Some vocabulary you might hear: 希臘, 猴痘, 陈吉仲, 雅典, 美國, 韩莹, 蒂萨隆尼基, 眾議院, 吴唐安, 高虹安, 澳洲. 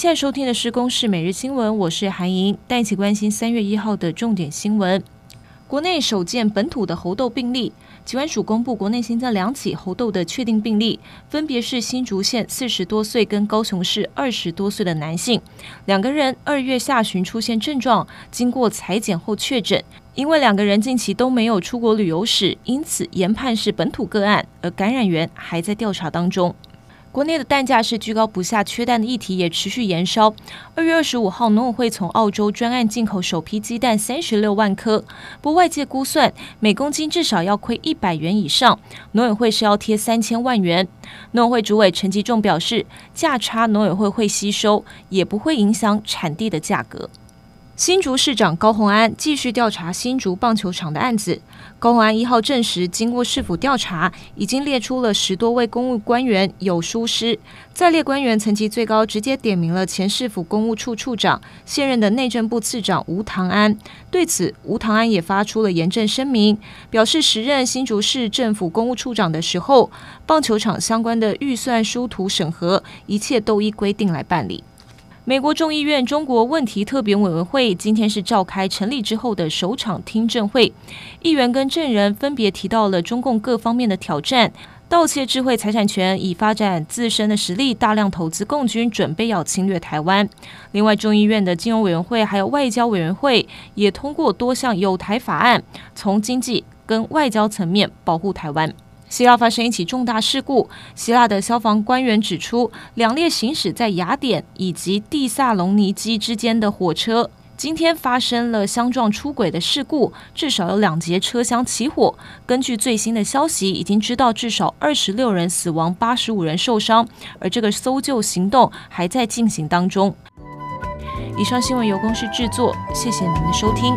现在收听的是《公视每日新闻》，我是韩莹，带一起关心3月1号的重点新闻。国内首见本土的猴痘病例，疾管署公布国内新增2起猴痘的确定病例，分别是新竹县40多岁跟高雄市20多岁的男性，2个人2月下旬出现症状，经过采检后确诊。因为2个人近期都没有出国旅游史，因此研判是本土个案，而感染源还在调查当中。国内的蛋价是居高不下，缺蛋的议题也持续延烧。2月25号，农委会从澳洲专案进口首批鸡蛋36万颗，不过外界估算每公斤至少要亏100元以上，农委会是要贴3000万元。农委会主委陈吉仲表示，价差农委会会吸收，也不会影响产地的价格。新竹市长高虹安继续调查新竹棒球场的案子。高虹安1号证实，经过市府调查，已经列出了10多位公务官员有疏失。在列官员层级最高，直接点名了前市府公务处处长、现任的内政部次长吴唐安。对此，吴唐安也发出了严正声明，表示时任新竹市政府公务处长的时候，棒球场相关的预算书图审核，一切都依规定来办理。美国众议院中国问题特别委员会今天是召开成立之后的首场听证会，议员跟证人分别提到了中共各方面的挑战，盗窃智慧财产权，以发展自身的实力大量投资共军，准备要侵略台湾。另外，众议院的金融委员会还有外交委员会也通过多项有台法案，从经济跟外交层面保护台湾。希腊发生一起重大事故，希腊的消防官员指出，2列行驶在雅典以及蒂萨隆尼基之间的火车，今天发生了相撞出轨的事故，至少有2节车厢起火。根据最新的消息，已经知道至少26人死亡，85人受伤，而这个搜救行动还在进行当中。以上新闻由公视制作，谢谢您的收听。